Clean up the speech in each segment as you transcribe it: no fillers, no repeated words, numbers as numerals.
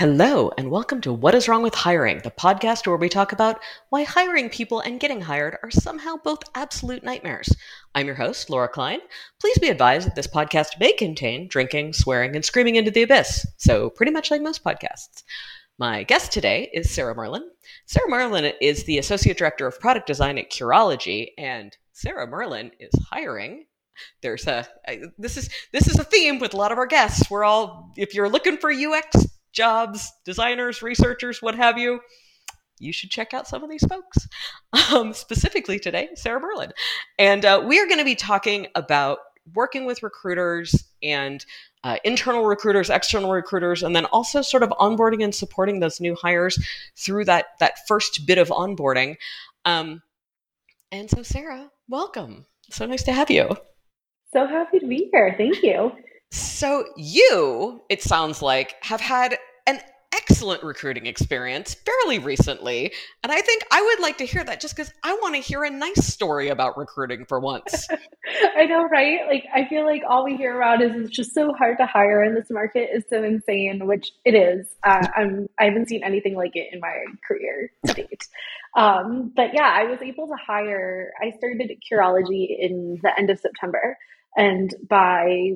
Hello, and welcome to What is Wrong with Hiring, the podcast where we talk about why hiring people and getting hired are somehow both absolute nightmares. I'm your host, Laura Klein. Please be advised that this podcast may contain drinking, swearing, and screaming into the abyss, so pretty much like most podcasts. My guest today is Sarah Merlin. Sarah Merlin is the Associate Director of Product Design at Curology, and Sarah Merlin is hiring. This is a theme with a lot of our guests. We're all, if you're looking for UX jobs, designers, researchers, what have you, you should check out some of these folks. Specifically today, Sarah Merlin. And we are going to be talking about working with recruiters and internal recruiters, external recruiters, and then also sort of onboarding and supporting those new hires through that first bit of onboarding. And so Sarah, welcome. So nice to have you. So happy to be here. Thank you. So you, it sounds like, have had an excellent recruiting experience fairly recently. And I think I would like to hear that just because I want to hear a nice story about recruiting for once. I know, right? Like, I feel like all we hear about is it's just so hard to hire and this market is so insane, which it is. I haven't seen anything like it in my career to date. But yeah, I was able to hire. I started at Curology in the end of September. And by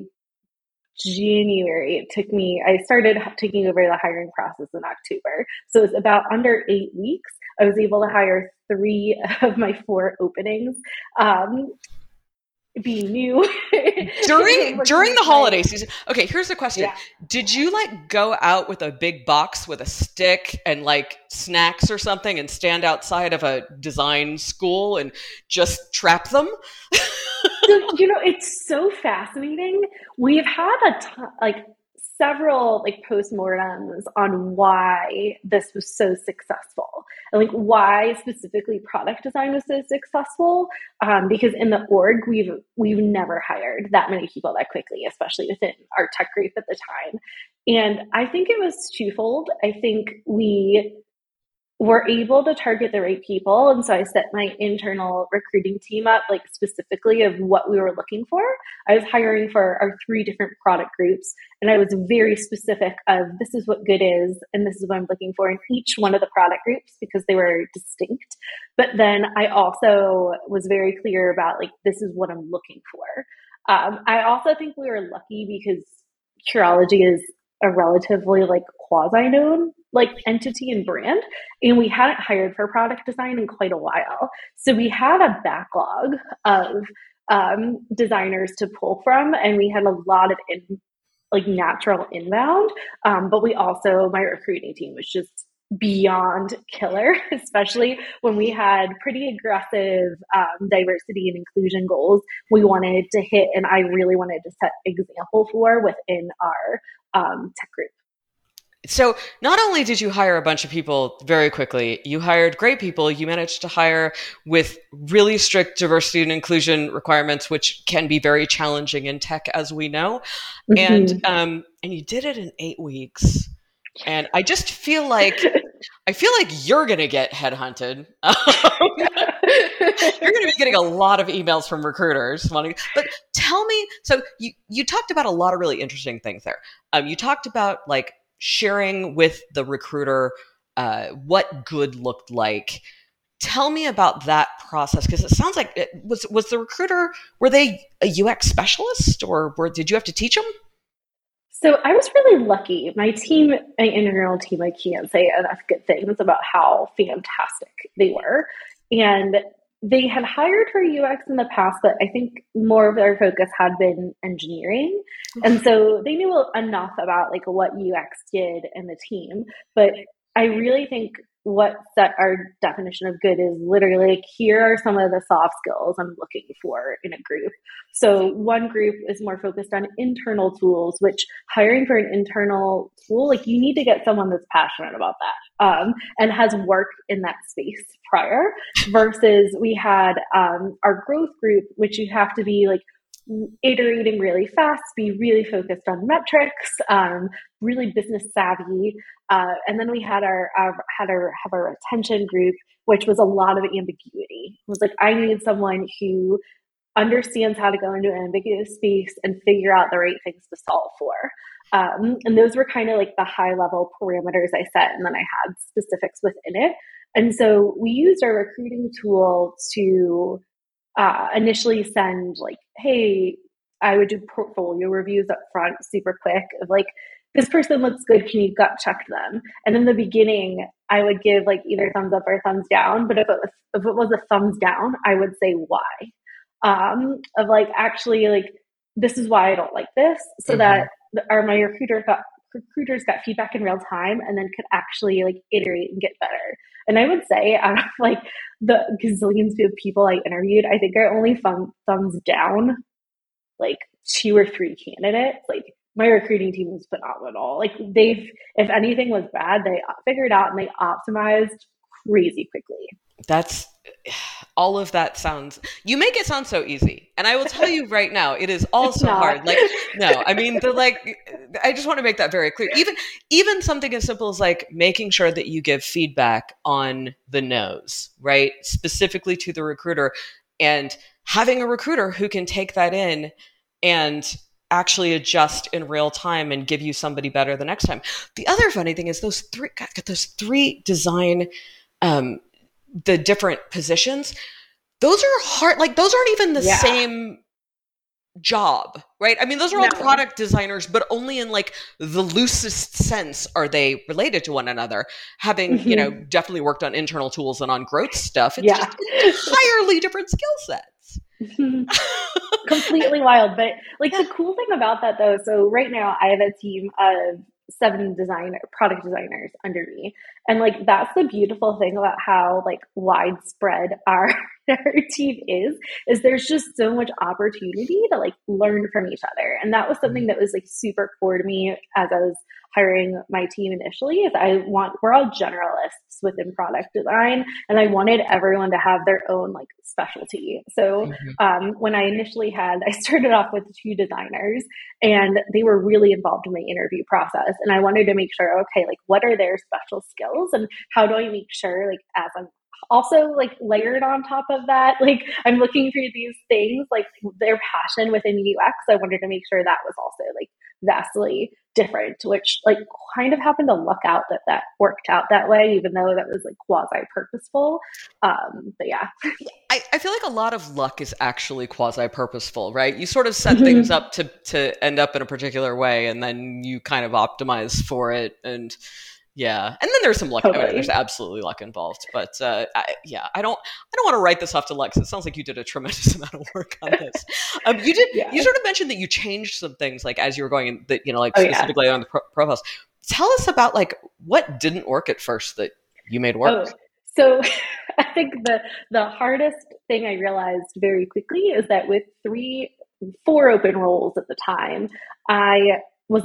January, I started taking over the hiring process in October. So it's about under 8 weeks. I was able to hire 3 of my 4 openings, being new. during the holiday season. Okay, here's the question. Yeah. Did you go out with a big box with a stick and snacks or something and stand outside of a design school and just trap them? So, it's so fascinating. We've had several postmortems on why this was so successful and why specifically product design was so successful. Because in the org, we've never hired that many people that quickly, especially within our tech group at the time. And I think it was twofold. I think we were able to target the right people. And so I set my internal recruiting team up, specifically of what we were looking for. I was hiring for our 3 different product groups, and I was very specific of this is what good is, and this is what I'm looking for in each one of the product groups because they were distinct. But then I also was very clear about this is what I'm looking for. I also think we were lucky because Curology is a relatively quasi-known entity and brand. And we hadn't hired for product design in quite a while. So we had a backlog of designers to pull from, and we had a lot of natural inbound. But we also, my recruiting team was just beyond killer, especially when we had pretty aggressive diversity and inclusion goals we wanted to hit. And I really wanted to set example for within our tech group. So not only did you hire a bunch of people very quickly, you hired great people. You managed to hire with really strict diversity and inclusion requirements, which can be very challenging in tech, as we know. Mm-hmm. And you did it in 8 weeks. And I just feel like you're going to get headhunted. You're going to be getting a lot of emails from recruiters. But tell me, so you talked about a lot of really interesting things there. You talked about sharing with the recruiter what good looked like. Tell me about that process, because it sounds like it was the recruiter, were they a UX specialist or did you have to teach them? So I was really lucky. My team, my internal team, I can't say enough good things about how fantastic they were. And they had hired for UX in the past, but I think more of their focus had been engineering. And so they knew enough about what UX did and the team. But I really think what set our definition of good is literally here are some of the soft skills I'm looking for in a group. So one group is more focused on internal tools, which hiring for an internal tool, you need to get someone that's passionate about that and has worked in that space prior, versus we had our growth group, which you have to be iterating really fast, be really focused on metrics, really business savvy, and then we had our retention group, which was a lot of ambiguity. It was I need someone who understands how to go into an ambiguous space and figure out the right things to solve for. And those were kind of like the high level parameters I set, and then I had specifics within it. And so we used our recruiting tool to initially send like, hey, I would do portfolio reviews up front super quick of like, this person looks good, can you gut check them? And in the beginning, I would give like either thumbs up or thumbs down. But if it was a thumbs down, I would say why. Of like, actually, like, this is why I don't like this. So that my recruiters got feedback in real time and then could actually like iterate and get better. And I would say out of like the gazillions of people I interviewed, I think I only thumbs down like 2 or 3 candidates. Like, my recruiting team was phenomenal. Like, they've, if anything was bad, they figured out and they optimized crazy quickly. That's all of that sounds, you make it sound so easy. And I will tell you right now, it is also hard. Like, no, I mean, I just want to make that very clear. Even something as simple as like making sure that you give feedback on the no's, right? Specifically to the recruiter, and having a recruiter who can take that in and actually adjust in real time and give you somebody better the next time. The other funny thing is those three design, the different positions, those are hard. Like, those aren't even the same job, right? I mean, those are all product designers, but only in like the loosest sense are they related to one another. Having, you know, definitely worked on internal tools and on growth stuff, it's just entirely different skill sets. Completely wild. But like the cool thing about that though, so right now I have a team of 7 product designers under me. And like, that's the beautiful thing about how like widespread our team is there's just so much opportunity to like learn from each other. And that was something that was like super core to me as I was hiring my team initially, is we're all generalists within product design, and I wanted everyone to have their own like specialty. So when I started off with 2 designers, and they were really involved in my interview process. And I wanted to make sure, okay, like, what are their special skills, and how do I make sure, like, as I'm also like layered on top of that, like, I'm looking for these things, like their passion within UX. I wanted to make sure that was also like vastly different, which like kind of happened to luck out that worked out that way, even though that was like quasi purposeful. But yeah, I feel like a lot of luck is actually quasi purposeful, right? You sort of set things up to end up in a particular way, and then you kind of optimize for it. And yeah, and then there's some luck. Totally. I mean, there's absolutely luck involved, but I don't want to write this off to luck, because it sounds like you did a tremendous amount of work on this. You did. Yeah. You sort of mentioned that you changed some things, like as you were going, in that, you know, like specifically on the profiles. Tell us about like what didn't work at first that you made work. So I think the hardest thing I realized very quickly is that with 4 open roles at the time, I was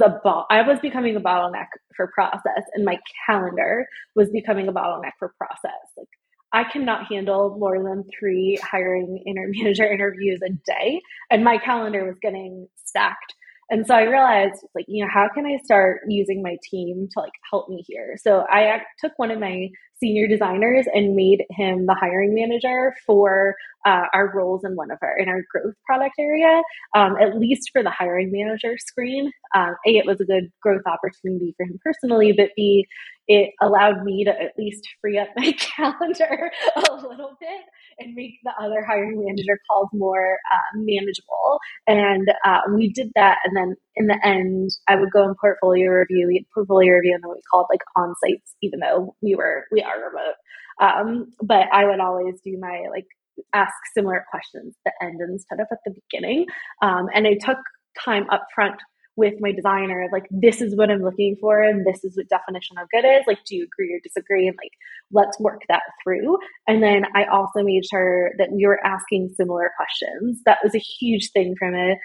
becoming a bottleneck for process, and my calendar was becoming a bottleneck for process. Like, I cannot handle more than 3 hiring manager interviews a day, and my calendar was getting stacked. And so I realized, like, you know, how can I start using my team to like help me here? So I took one of my senior designers and made him the hiring manager for our roles in our growth product area, at least for the hiring manager screen. A, it was a good growth opportunity for him personally, but B, it allowed me to at least free up my calendar a little bit and make the other hiring manager calls more manageable. And we did that. And then in the end, I would go in portfolio review. We had portfolio review, and then we called like on-sites, even though we are remote. But I would always do my like ask similar questions at the end instead of at the beginning. And I took time up front with my designer, like, this is what I'm looking for, and this is what definition of good is. Like, do you agree or disagree? And like, let's work that through. And then I also made sure that we were asking similar questions. That was a huge thing from a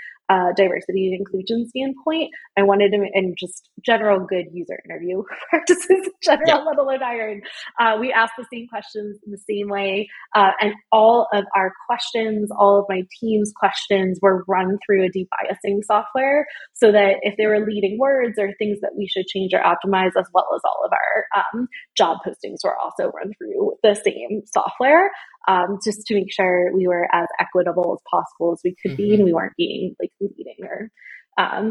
diversity and inclusion standpoint. I wanted to, and just general good user interview practices in general, let alone hiring. We asked the same questions in the same way. And all of our questions, all of my team's questions were run through a debiasing software, so that if there were leading words or things that we should change or optimize, as well as all of our job postings were also run through the same software. just to make sure we were as equitable as possible as we could be, and we weren't being like leading or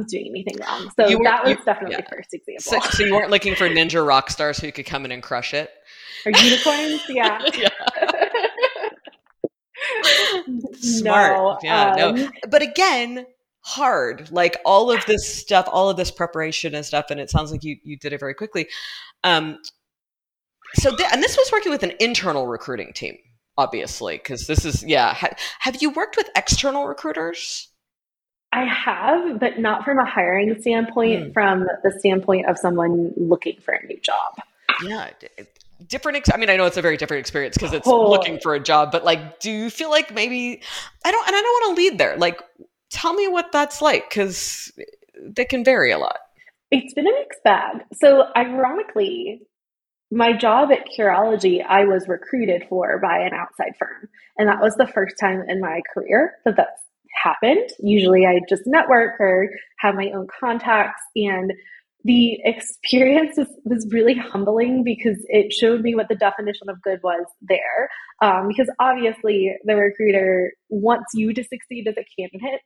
doing anything wrong. So that was definitely the first example. So you weren't looking for ninja rock stars who could come in and crush it? Or unicorns? Yeah. Smart. No, no. But again, hard, like all of this stuff, all of this preparation and stuff. And it sounds like you did it very quickly. So this was working with an internal recruiting team, obviously, because this is, Have you worked with external recruiters? I have, but not from a hiring standpoint, from the standpoint of someone looking for a new job. Yeah. I know it's a very different experience because it's looking for a job, but like, do you feel like maybe I don't want to lead there. Like, tell me what that's like, because they can vary a lot. It's been a mixed bag. So ironically, my job at Curology, I was recruited for by an outside firm. And that was the first time in my career that that's happened. Usually I just network or have my own contacts, and the experience was really humbling because it showed me what the definition of good was there. Because obviously the recruiter wants you to succeed as a candidate.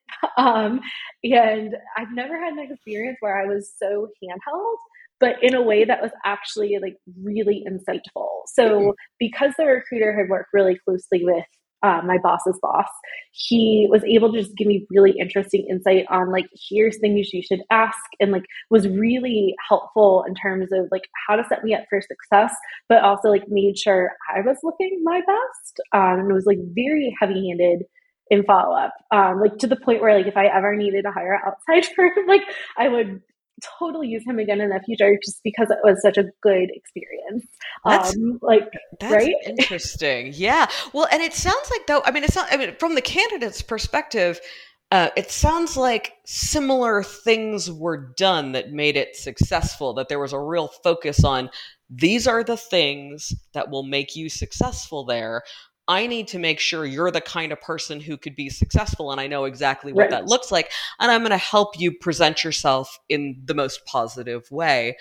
And I've never had an experience where I was so handheld, but in a way that was actually like really insightful. So because the recruiter had worked really closely with my boss's boss, he was able to just give me really interesting insight on like, here's things you should ask, and like was really helpful in terms of like how to set me up for success, but also like made sure I was looking my best. And it was like very heavy-handed in follow-up, like to the point where like if I ever needed to hire outside firm, like I would totally use him again in the future just because it was such a good experience. That's right? Interesting. Yeah. Well, and it sounds like though, from the candidate's perspective, it sounds like similar things were done that made it successful, that there was a real focus on these are the things that will make you successful there. I need to make sure you're the kind of person who could be successful, and I know exactly what that looks like, and I'm going to help you present yourself in the most positive way.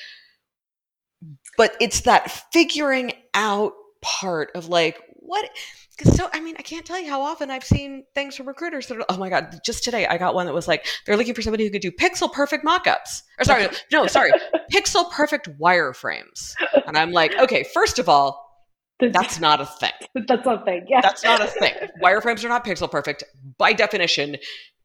But it's that figuring out part of like, I can't tell you how often I've seen things from recruiters that are, oh my God, just today I got one that was like, they're looking for somebody who could do pixel perfect mock-ups. Pixel perfect wireframes. And I'm like, okay, first of all, that's not a thing. That's not a thing. Yeah. That's not a thing. Wireframes are not pixel perfect by definition.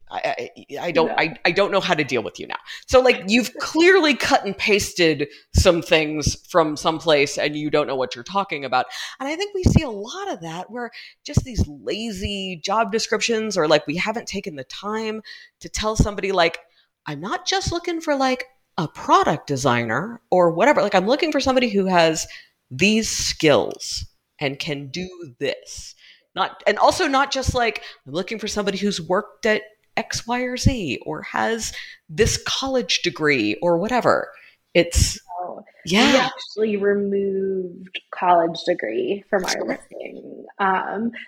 I don't know how to deal with you now. So like you've clearly cut and pasted some things from someplace and you don't know what you're talking about. And I think we see a lot of that where just these lazy job descriptions, or like we haven't taken the time to tell somebody like, I'm not just looking for like a product designer or whatever. Like I'm looking for somebody who has these skills and can do this. Not just like I'm looking for somebody who's worked at X, Y, or Z, or has this college degree or whatever. We actually removed college degree from our listing.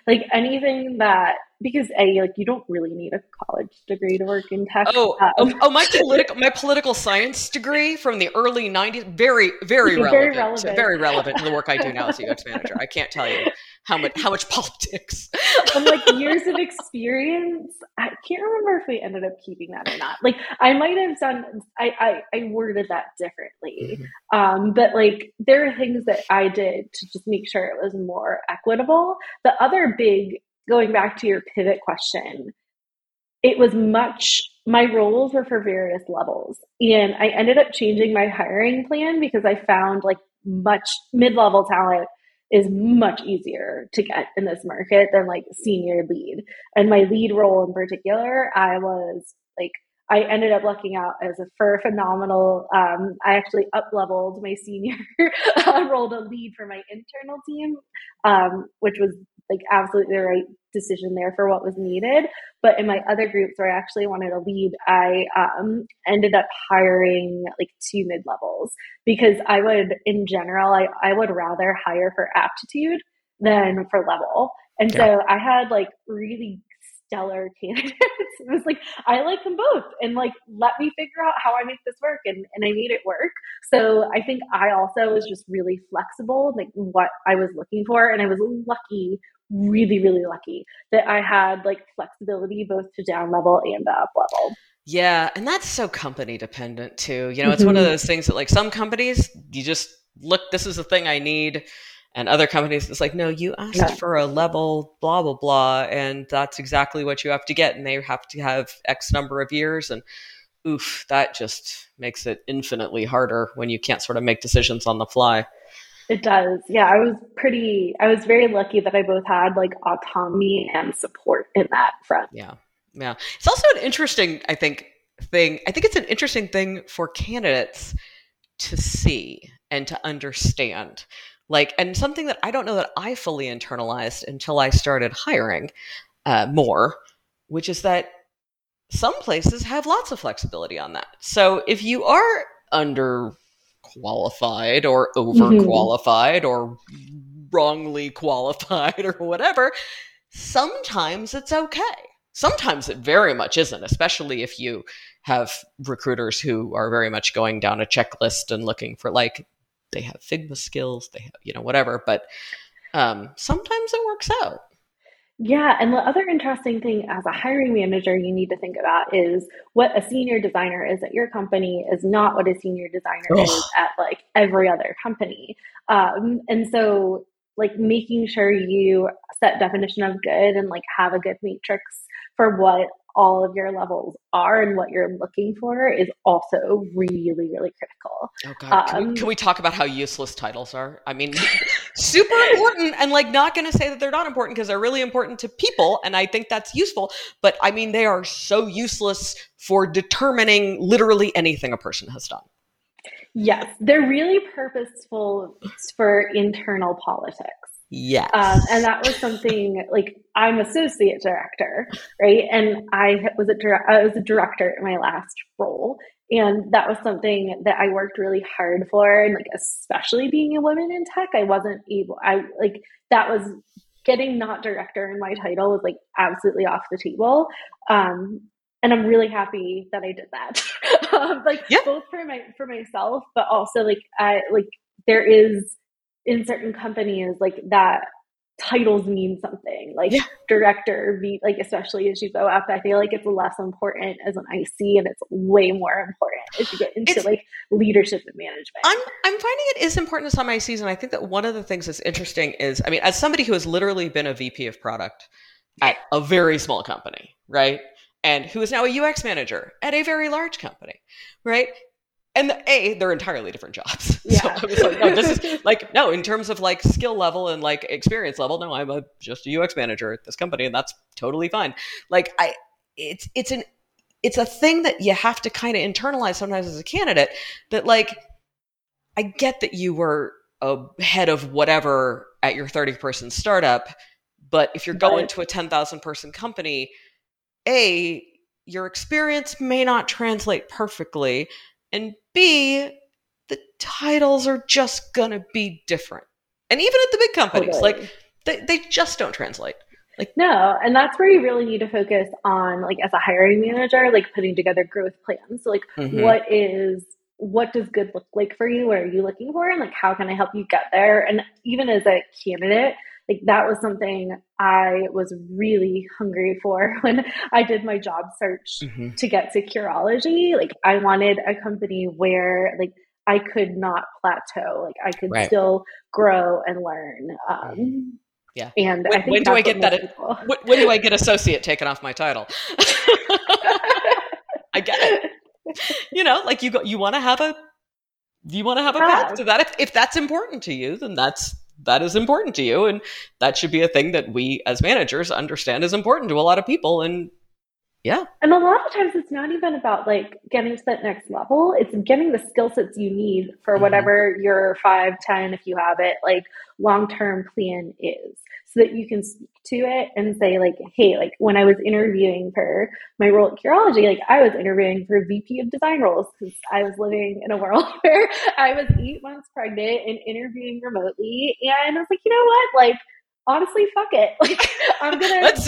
Like anything that, because you don't really need a college degree to work in tech. My political science degree from the early 90s, very, very relevant. Very relevant. So very relevant to the work I do now as a UX manager. I can't tell you how much politics. And like years of experience. I can't remember if we ended up keeping that or not. Like I might have done, I worded that differently. Mm-hmm. But like there are things that I did to just make sure it was more equitable. The other big, going back to your pivot question, my roles were for various levels. And I ended up changing my hiring plan because I found like mid-level talent is much easier to get in this market than like senior lead. And my lead role in particular, I ended up lucking out for a phenomenal, I actually up-leveled my senior role to lead for my internal team, which was like absolutely the right decision there for what was needed. But in my other groups where I actually wanted to lead, I ended up hiring like two mid-levels because I would rather hire for aptitude than for level. And so I had like really stellar candidates. It was like, I like them both and like, let me figure out how I make this work. And I made it work. So I think I also was just really flexible, like what I was looking for. And I was lucky really, really lucky that I had like flexibility both to down level and the up level. Yeah. And that's so company dependent too. You know, it's one of those things that like some companies, you just look, this is the thing I need. And other companies, it's like, no, you asked for a level, blah, blah, blah. And that's exactly what you have to get. And they have to have X number of years. And oof, that just makes it infinitely harder when you can't sort of make decisions on the fly. It does. Yeah, I was very lucky that I both had like autonomy and support in that front. Yeah. Yeah. It's also an interesting, I think it's an interesting thing for candidates to see and to understand. Like, and something that I don't know that I fully internalized until I started hiring more, which is that some places have lots of flexibility on that. So if you are underqualified or overqualified or wrongly qualified or whatever, sometimes it's okay. Sometimes it very much isn't, especially if you have recruiters who are very much going down a checklist and looking for like, they have Figma skills, they have, you know, whatever, but sometimes it works out. Yeah. And the other interesting thing as a hiring manager you need to think about is what a senior designer is at your company is not what a senior designer is at like every other company. And so like making sure you set definition of good and like have a good matrix for what all of your levels are and what you're looking for is also really, really critical. Oh God, can we talk about how useless titles are? I mean, super important, and like not going to say that they're not important because they're really important to people. And I think that's useful, but I mean, they are so useless for determining literally anything a person has done. Yes. They're really purposeful for internal politics. Yes. And that was something like I'm associate director, right? And I was a director in my last role. And that was something that I worked really hard for. And like, especially being a woman in tech, I wasn't able, that was getting not director in my title was like absolutely off the table. And I'm really happy that I did that. Both for myself, but also like, there is, in certain companies, like that titles mean something, like director, like especially as you go up, I feel like it's less important as an IC and it's way more important as you get into like leadership and management. I'm finding it is important to some ICs. And I think that one of the things that's interesting is, I mean, as somebody who has literally been a VP of product at a very small company, right? And who is now a UX manager at a very large company, right? And they're entirely different jobs. Yeah. So I was like, no, this is like, no, in terms of like skill level and like experience level, no, I'm just a UX manager at this company and that's totally fine. Like it's a thing that you have to kind of internalize sometimes as a candidate that like, I get that you were a head of whatever at your 30-person startup, but if you're going to a 10,000 person company, your experience may not translate perfectly. And B, the titles are just going to be different. And even at the big companies, like they just don't translate. Like no, and that's where you really need to focus on like as a hiring manager, like putting together growth plans. So like what does good look like for you? What are you looking for? And like how can I help you get there? And even as a candidate, like that was something I was really hungry for when I did my job search to get to Curology. Like I wanted a company where like I could not plateau, like I could still grow and learn. Yeah. And when do I get associate taken off my title? I get it. You know, like you want to have a path to that. If that's important to you, then that is important to you. And that should be a thing that we as managers understand is important to a lot of people. And yeah. And a lot of times it's not even about like getting to that next level. It's getting the skill sets you need for whatever your 5, 10, if you have it, like long-term plan is so that you can speak to it and say like, hey, like when I was interviewing for my role at Curology, like I was interviewing for VP of design roles because I was living in a world where I was 8 months pregnant and interviewing remotely. And I was like, you know what? Like honestly, fuck it. Like, I'm going to let's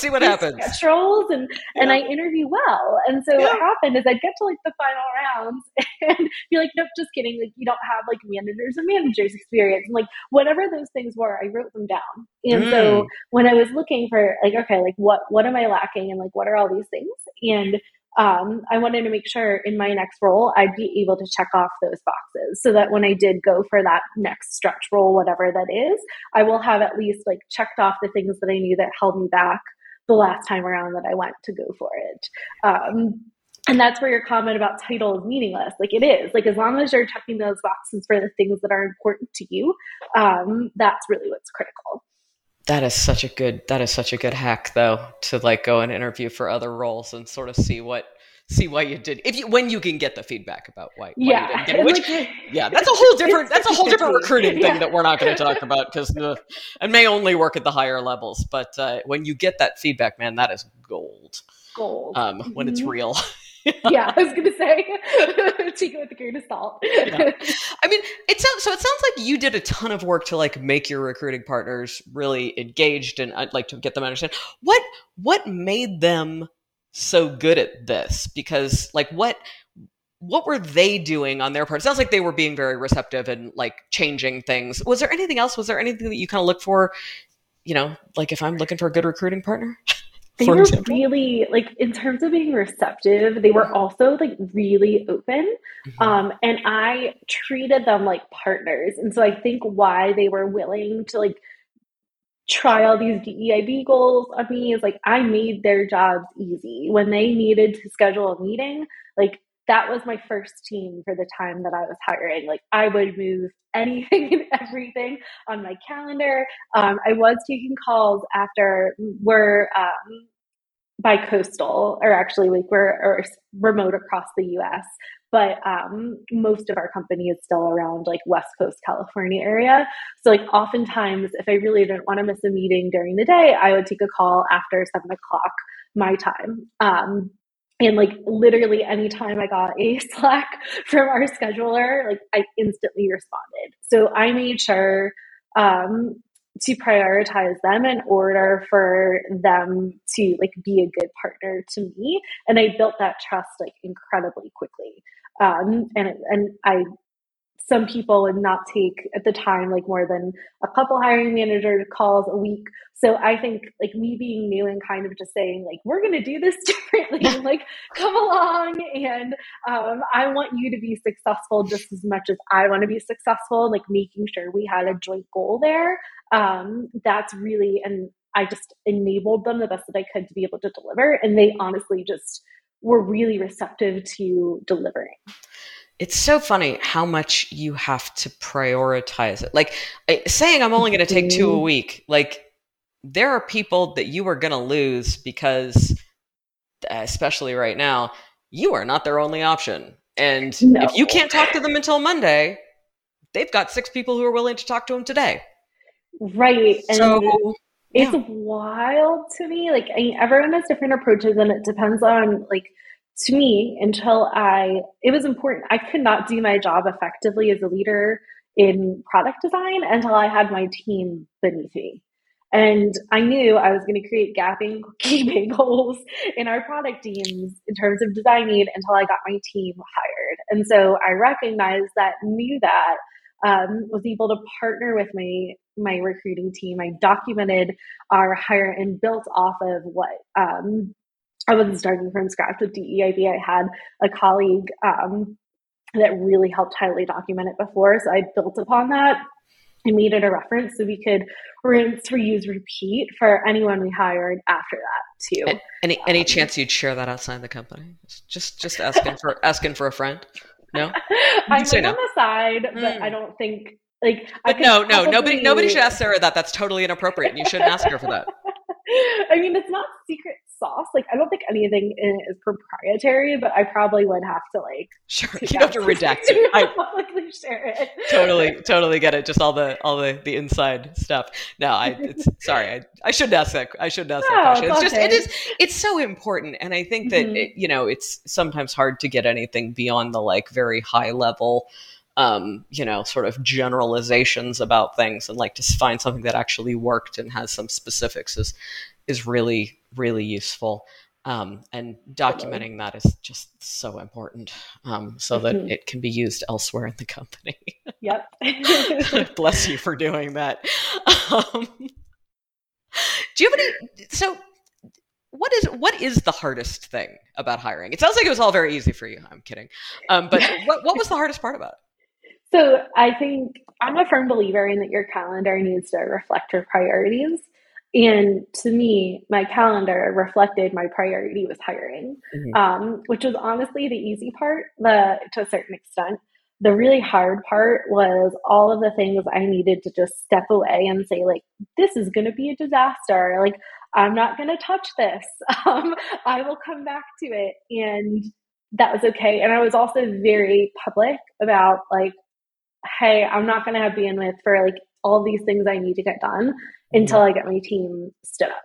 see what happens. Trolls and I interview well. And so what happened is I'd get to like the final rounds and be like, nope, just kidding. Like, you don't have like managers experience. And like, whatever those things were, I wrote them down. And so when I was looking for like, okay, like what am I lacking? And like, what are all these things? And I wanted to make sure in my next role, I'd be able to check off those boxes so that when I did go for that next stretch role, whatever that is, I will have at least like checked off the things that I knew that held me back the last time around that I went to go for it. And that's where your comment about title is meaningless. Like it is, like as long as you're checking those boxes for the things that are important to you, that's really what's critical. That is such a good hack though, to like go and interview for other roles and sort of see why you did, when you can get the feedback about why you didn't get it, which like, that's a whole different recruiting thing that we're not going to talk about because it may only work at the higher levels, but when you get that feedback, man, that is gold when it's real. Yeah, I was going to say, chicken with a grain of salt. Yeah. I mean, it sounds like you did a ton of work to like make your recruiting partners really engaged and like to get them to understand what made them so good at this, because like what were they doing on their part? It sounds like they were being very receptive and like changing things. Was there anything else? Was there anything that you kind of look for, you know, like if I'm looking for a good recruiting partner? They were really, like, in terms of being receptive, they were also, like, really open. And I treated them like partners. And so I think why they were willing to, like, try all these DEIB goals on me is, like, I made their jobs easy. When they needed to schedule a meeting, like, that was my first team for the time that I was hiring. Like, I would move anything and everything on my calendar. I was taking calls after we're bi-coastal, or actually like we're remote across the U.S., but most of our company is still around like West Coast California area. So like oftentimes if I really didn't want to miss a meeting during the day, I would take a call after 7:00 my time. And like literally anytime I got a Slack from our scheduler, like I instantly responded. So I made sure to prioritize them in order for them to like be a good partner to me. And I built that trust like incredibly quickly. And some people would not take at the time, like more than a couple hiring manager calls a week. So I think like me being new and kind of just saying like, we're going to do this differently, and, like come along. And I want you to be successful just as much as I want to be successful, like making sure we had a joint goal there. That's really, and I just enabled them the best that I could to be able to deliver. And they honestly just were really receptive to delivering. It's so funny how much you have to prioritize it. Like saying I'm only going to take 2 a week. Like there are people that you are going to lose because, especially right now, you are not their only option. And if you can't talk to them until Monday, they've got 6 people who are willing to talk to them today. Right. So it's wild to me. Like everyone has different approaches and it depends on like, to me, it was important. I could not do my job effectively as a leader in product design until I had my team beneath me. And I knew I was going to create gapping key bagels in our product teams in terms of design need until I got my team hired. And so I recognized that, knew that, was able to partner with my recruiting team. I documented our hire and built off of what, I wasn't starting from scratch with DEIB. I had a colleague that really helped highly document it before. So I built upon that and made it a reference so we could rinse, reuse, repeat for anyone we hired after that too. Any chance you'd share that outside the company? Just asking for a friend? No? I'm like on the side, but I don't think like I could nobody should ask Sarah that. That's totally inappropriate and you shouldn't ask her for that. I mean, it's not secret sauce. Like, I don't think anything in it is proprietary, but I probably would have to like. Sure, you'd have to redact it. I publicly share it. Totally get it. Just all the inside stuff. No, sorry. I shouldn't ask that. I shouldn't ask that question. It's so important, and I think that it's sometimes hard to get anything beyond the like very high level you know, sort of generalizations about things, and like to find something that actually worked and has some specifics is really, really useful. And documenting that is just so important, so that it can be used elsewhere in the company. Yep. Bless you for doing that. Do you have any, so what is the hardest thing about hiring? It sounds like it was all very easy for you. I'm kidding. But what was the hardest part about it? So I think I'm a firm believer in that your calendar needs to reflect your priorities. And to me, my calendar reflected my priority was hiring, which was honestly the easy part, to a certain extent. The really hard part was all of the things I needed to just step away and say, like, this is going to be a disaster. Like, I'm not going to touch this. I will come back to it. And that was okay. And I was also very public about, like, hey, I'm not going to have bandwidth for, like, all these things I need to get done until I get my team stood up.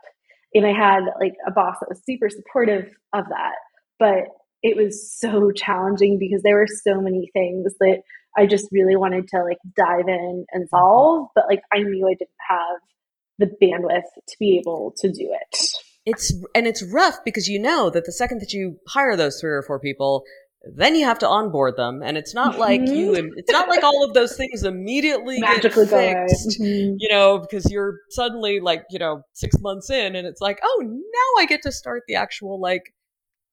And I had, like, a boss that was super supportive of that, but it was so challenging because there were so many things that I just really wanted to, like, dive in and solve, but, like, I knew I didn't have the bandwidth to be able to do it. It's rough because you know that the second that you hire those 3 or 4 people, then you have to onboard them, and it's not like it's not like all of those things immediately magically get fixed, you know, because you're suddenly, like, you know, 6 months in and it's like, oh, now I get to start the actual, like,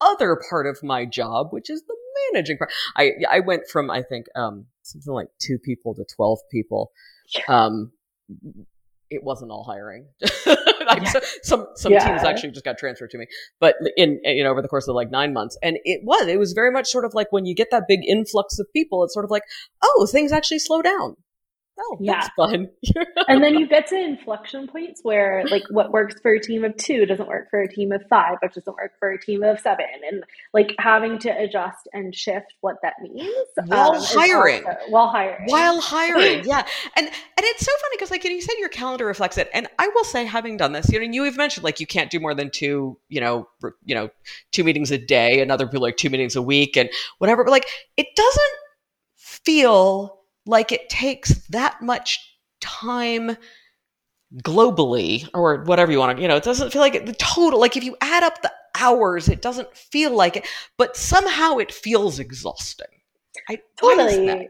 other part of my job, which is the managing part. I went from, I think, something like 2 people to 12 people. It wasn't all hiring. Some teams actually just got transferred to me, but in over the course of, like, 9 months. And it was very much sort of like when you get that big influx of people, it's sort of like, oh, things actually slow down. Oh, that's fun. And then you get to inflection points where, like, what works for a team of 2 doesn't work for a team of 5, which doesn't work for a team of 7. And, like, having to adjust and shift what that means. While hiring. Yeah. And it's so funny because, like, you said your calendar reflects it. And I will say, having done this, you know, you've mentioned, like, you can't do more than 2, you know, 2 meetings a day, and other people, like, 2 meetings a week and whatever. But, like, it doesn't feel like it takes that much time globally, or whatever you want to, you know, it doesn't feel like it, the total, like, if you add up the hours, it doesn't feel like it, but somehow it feels exhausting. Totally.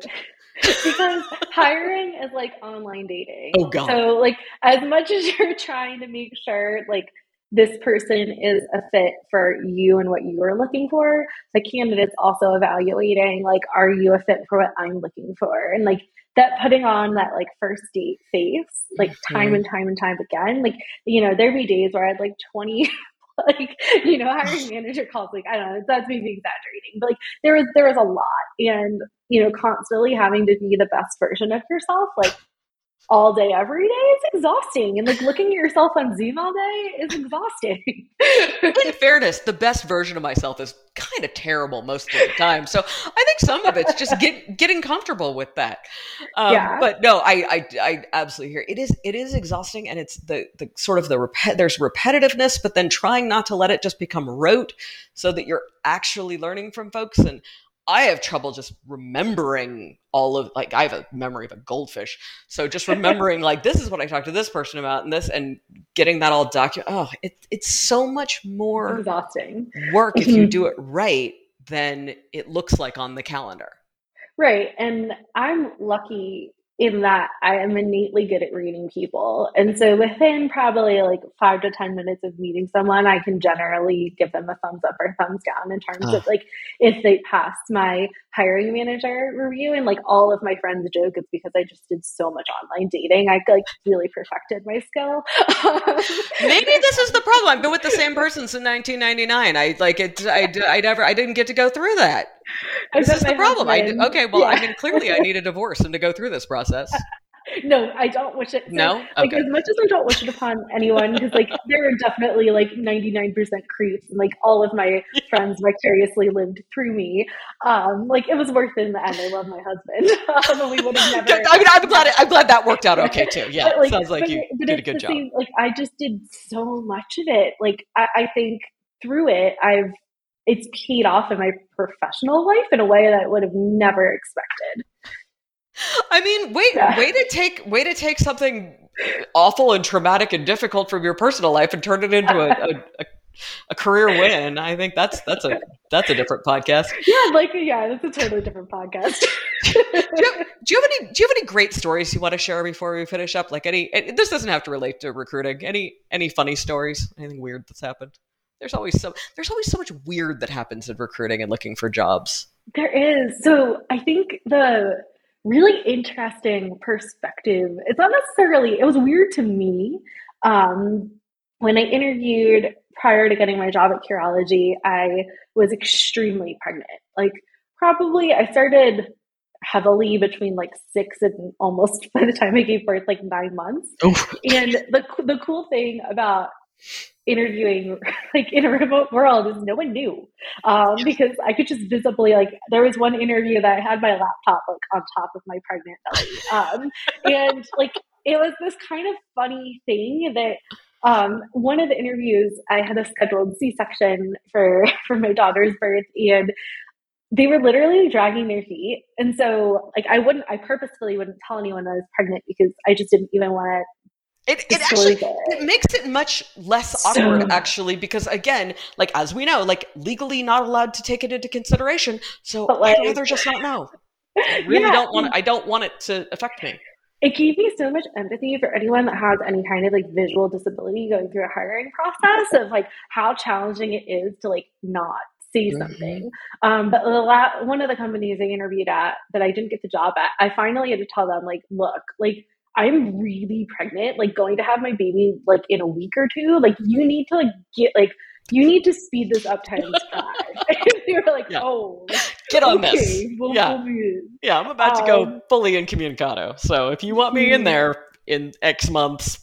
Because hiring is like online dating. Oh, God. So, like, as much as you're trying to make sure, like, this person is a fit for you and what you are looking for, the candidate's also evaluating, like, are you a fit for what I'm looking for? And, like, that putting on that, like, first date face, like, time and time and time again, like, you know, there'd be days where I had, like, 20, like, you know, hiring manager calls, like, I don't know, that's maybe exaggerating, but, like, there was a lot. And, you know, constantly having to be the best version of yourself, like, all day, every day, it's exhausting. And, like, looking at yourself on Zoom all day is exhausting. In fairness, the best version of myself is kind of terrible most of the time. So I think some of it's just getting comfortable with that. But no, I absolutely hear it is exhausting, and it's the sort of there's repetitiveness, but then trying not to let it just become rote so that you're actually learning from folks. And I have trouble just remembering all of, like, I have a memory of a goldfish. So just remembering, like, this is what I talked to this person about, and this, and getting that all documented. Oh, it's so much more exhausting work if you do it right than it looks like on the calendar. Right. And I'm lucky in that I am innately good at reading people. And so within probably, like, 5 to 10 minutes of meeting someone, I can generally give them a thumbs up or thumbs down in terms of, like, if they passed my hiring manager review. And, like, all of my friends joke it's because I just did so much online dating. I, like, really perfected my skill. Maybe this is the problem. I've been with the same person since 1999. I didn't get to go through that. This is the problem. I mean, clearly I need a divorce and to go through this process. No, I don't wish it. No? Like, okay. As much as I don't wish it upon anyone, because, like, there are definitely, like, 99% creeps, and, like, all of my friends vicariously lived through me. Like, it was worth it in the end. I love my husband. We would have never. I mean, I'm glad that worked out okay too. Yeah, but, like, sounds like you did a good job. Same, like, I just did so much of it. Like, I think through it, it's paid off in my professional life in a way that I would have never expected. I mean, way to take something awful and traumatic and difficult from your personal life and turn it into a career win. I think that's a different podcast. That's a totally different podcast. Do you have any great stories you want to share before we finish up? Like this doesn't have to relate to recruiting. Any funny stories? Anything weird that's happened? There's always so much weird that happens in recruiting and looking for jobs. There is. So I think the really interesting perspective, it's not necessarily, it was weird to me. When I interviewed prior to getting my job at Curology, I was extremely pregnant. Like probably I started heavily between like 6 and almost by the time I gave birth, like 9 months. Oof. And the cool thing about interviewing like in a remote world is no one knew, because I could just visibly, like there was one interview that I had my laptop like on top of my pregnant belly, and like it was this kind of funny thing that one of the interviews, I had a scheduled C-section for my daughter's birth, and they were literally dragging their feet, and so like I purposefully wouldn't tell anyone I was pregnant because I just didn't even want to. It makes it much less awkward, actually, because again, like as we know, like legally not allowed to take it into consideration. So like, I'd rather just not know. I don't want it to affect me. It gave me so much empathy for anyone that has any kind of like visual disability going through a hiring process of like how challenging it is to like not see something. But one of the companies I interviewed at that I didn't get the job at, I finally had to tell them like, look, like, I'm really pregnant, like going to have my baby like in a week or two. Like you need to like get like you need to speed this up times 5. They were like, oh, get on this. We'll I'm about to go fully incommunicado. So if you want me in there in X months.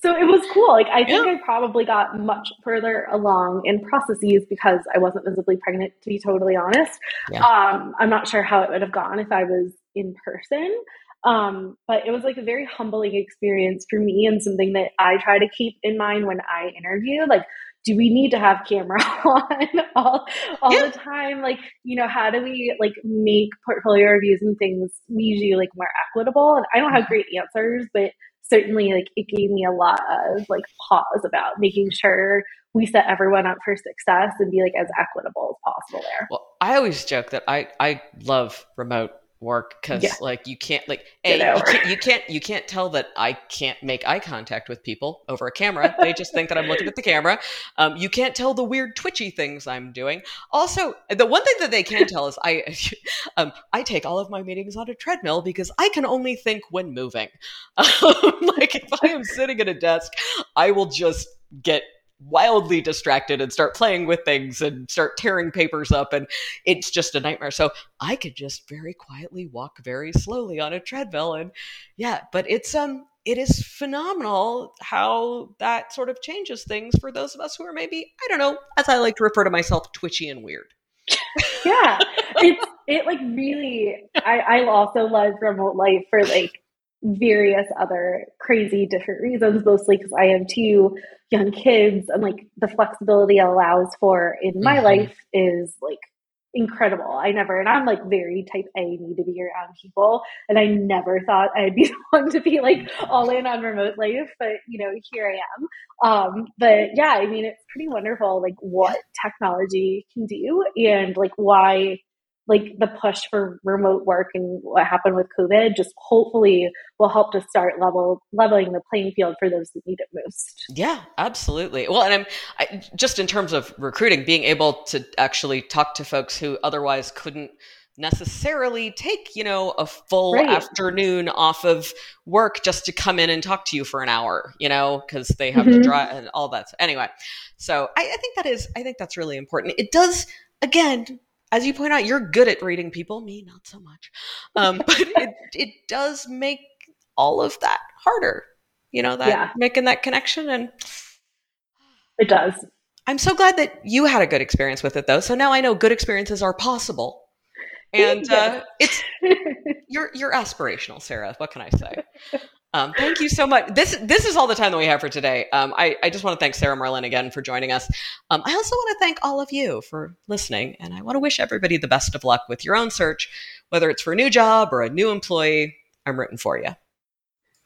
So it was cool. Like I think I probably got much further along in processes because I wasn't visibly pregnant, to be totally honest. Yeah. I'm not sure how it would have gone if I was in person. But it was like a very humbling experience for me and something that I try to keep in mind when I interview, like, do we need to have camera on all the time? Like, you know, how do we like make portfolio reviews and things usually like more equitable? And I don't have great answers, but certainly like it gave me a lot of like pause about making sure we set everyone up for success and be like as equitable as possible there. Well, I always joke that I love remote work because like you can't like you can't tell that I can't make eye contact with people over a camera. They just think that I'm looking at the camera. You can't tell the weird twitchy things I'm doing. Also, the one thing that they can tell is I take all of my meetings on a treadmill because I can only think when moving. Like if I am sitting at a desk, I will just get wildly distracted and start playing with things and start tearing papers up, and it's just a nightmare. So I could just very quietly walk very slowly on a treadmill, and but it's it is phenomenal how that sort of changes things for those of us who are maybe, I don't know, as I like to refer to myself, twitchy and weird. Yeah. It like really, I also love remote life for like various other crazy different reasons, mostly because I have 2 young kids and like the flexibility it allows for in my life is like incredible. I'm like very type A, need to be around people, and I never thought I'd be the one to be like all in on remote life, but you know, here I am. But yeah, I mean, it's pretty wonderful like what technology can do and like why like the push for remote work and what happened with COVID just hopefully will help to start leveling the playing field for those that need it most. Yeah, absolutely. Well, and I just in terms of recruiting, being able to actually talk to folks who otherwise couldn't necessarily take, you know, a full afternoon off of work just to come in and talk to you for an hour, you know, because they have to drive and all that. So anyway, so I think that's really important. It does, again, as you point out, you're good at reading people, me not so much. But it does make all of that harder, you know, that making that connection. And it does. I'm so glad that you had a good experience with it, though. So now I know good experiences are possible. And it's you're aspirational, Sarah. What can I say? Thank you so much. This is all the time that we have for today. I just want to thank Sarah Merlin again for joining us. I also want to thank all of you for listening, and I want to wish everybody the best of luck with your own search, whether it's for a new job or a new employee. I'm rooting for you.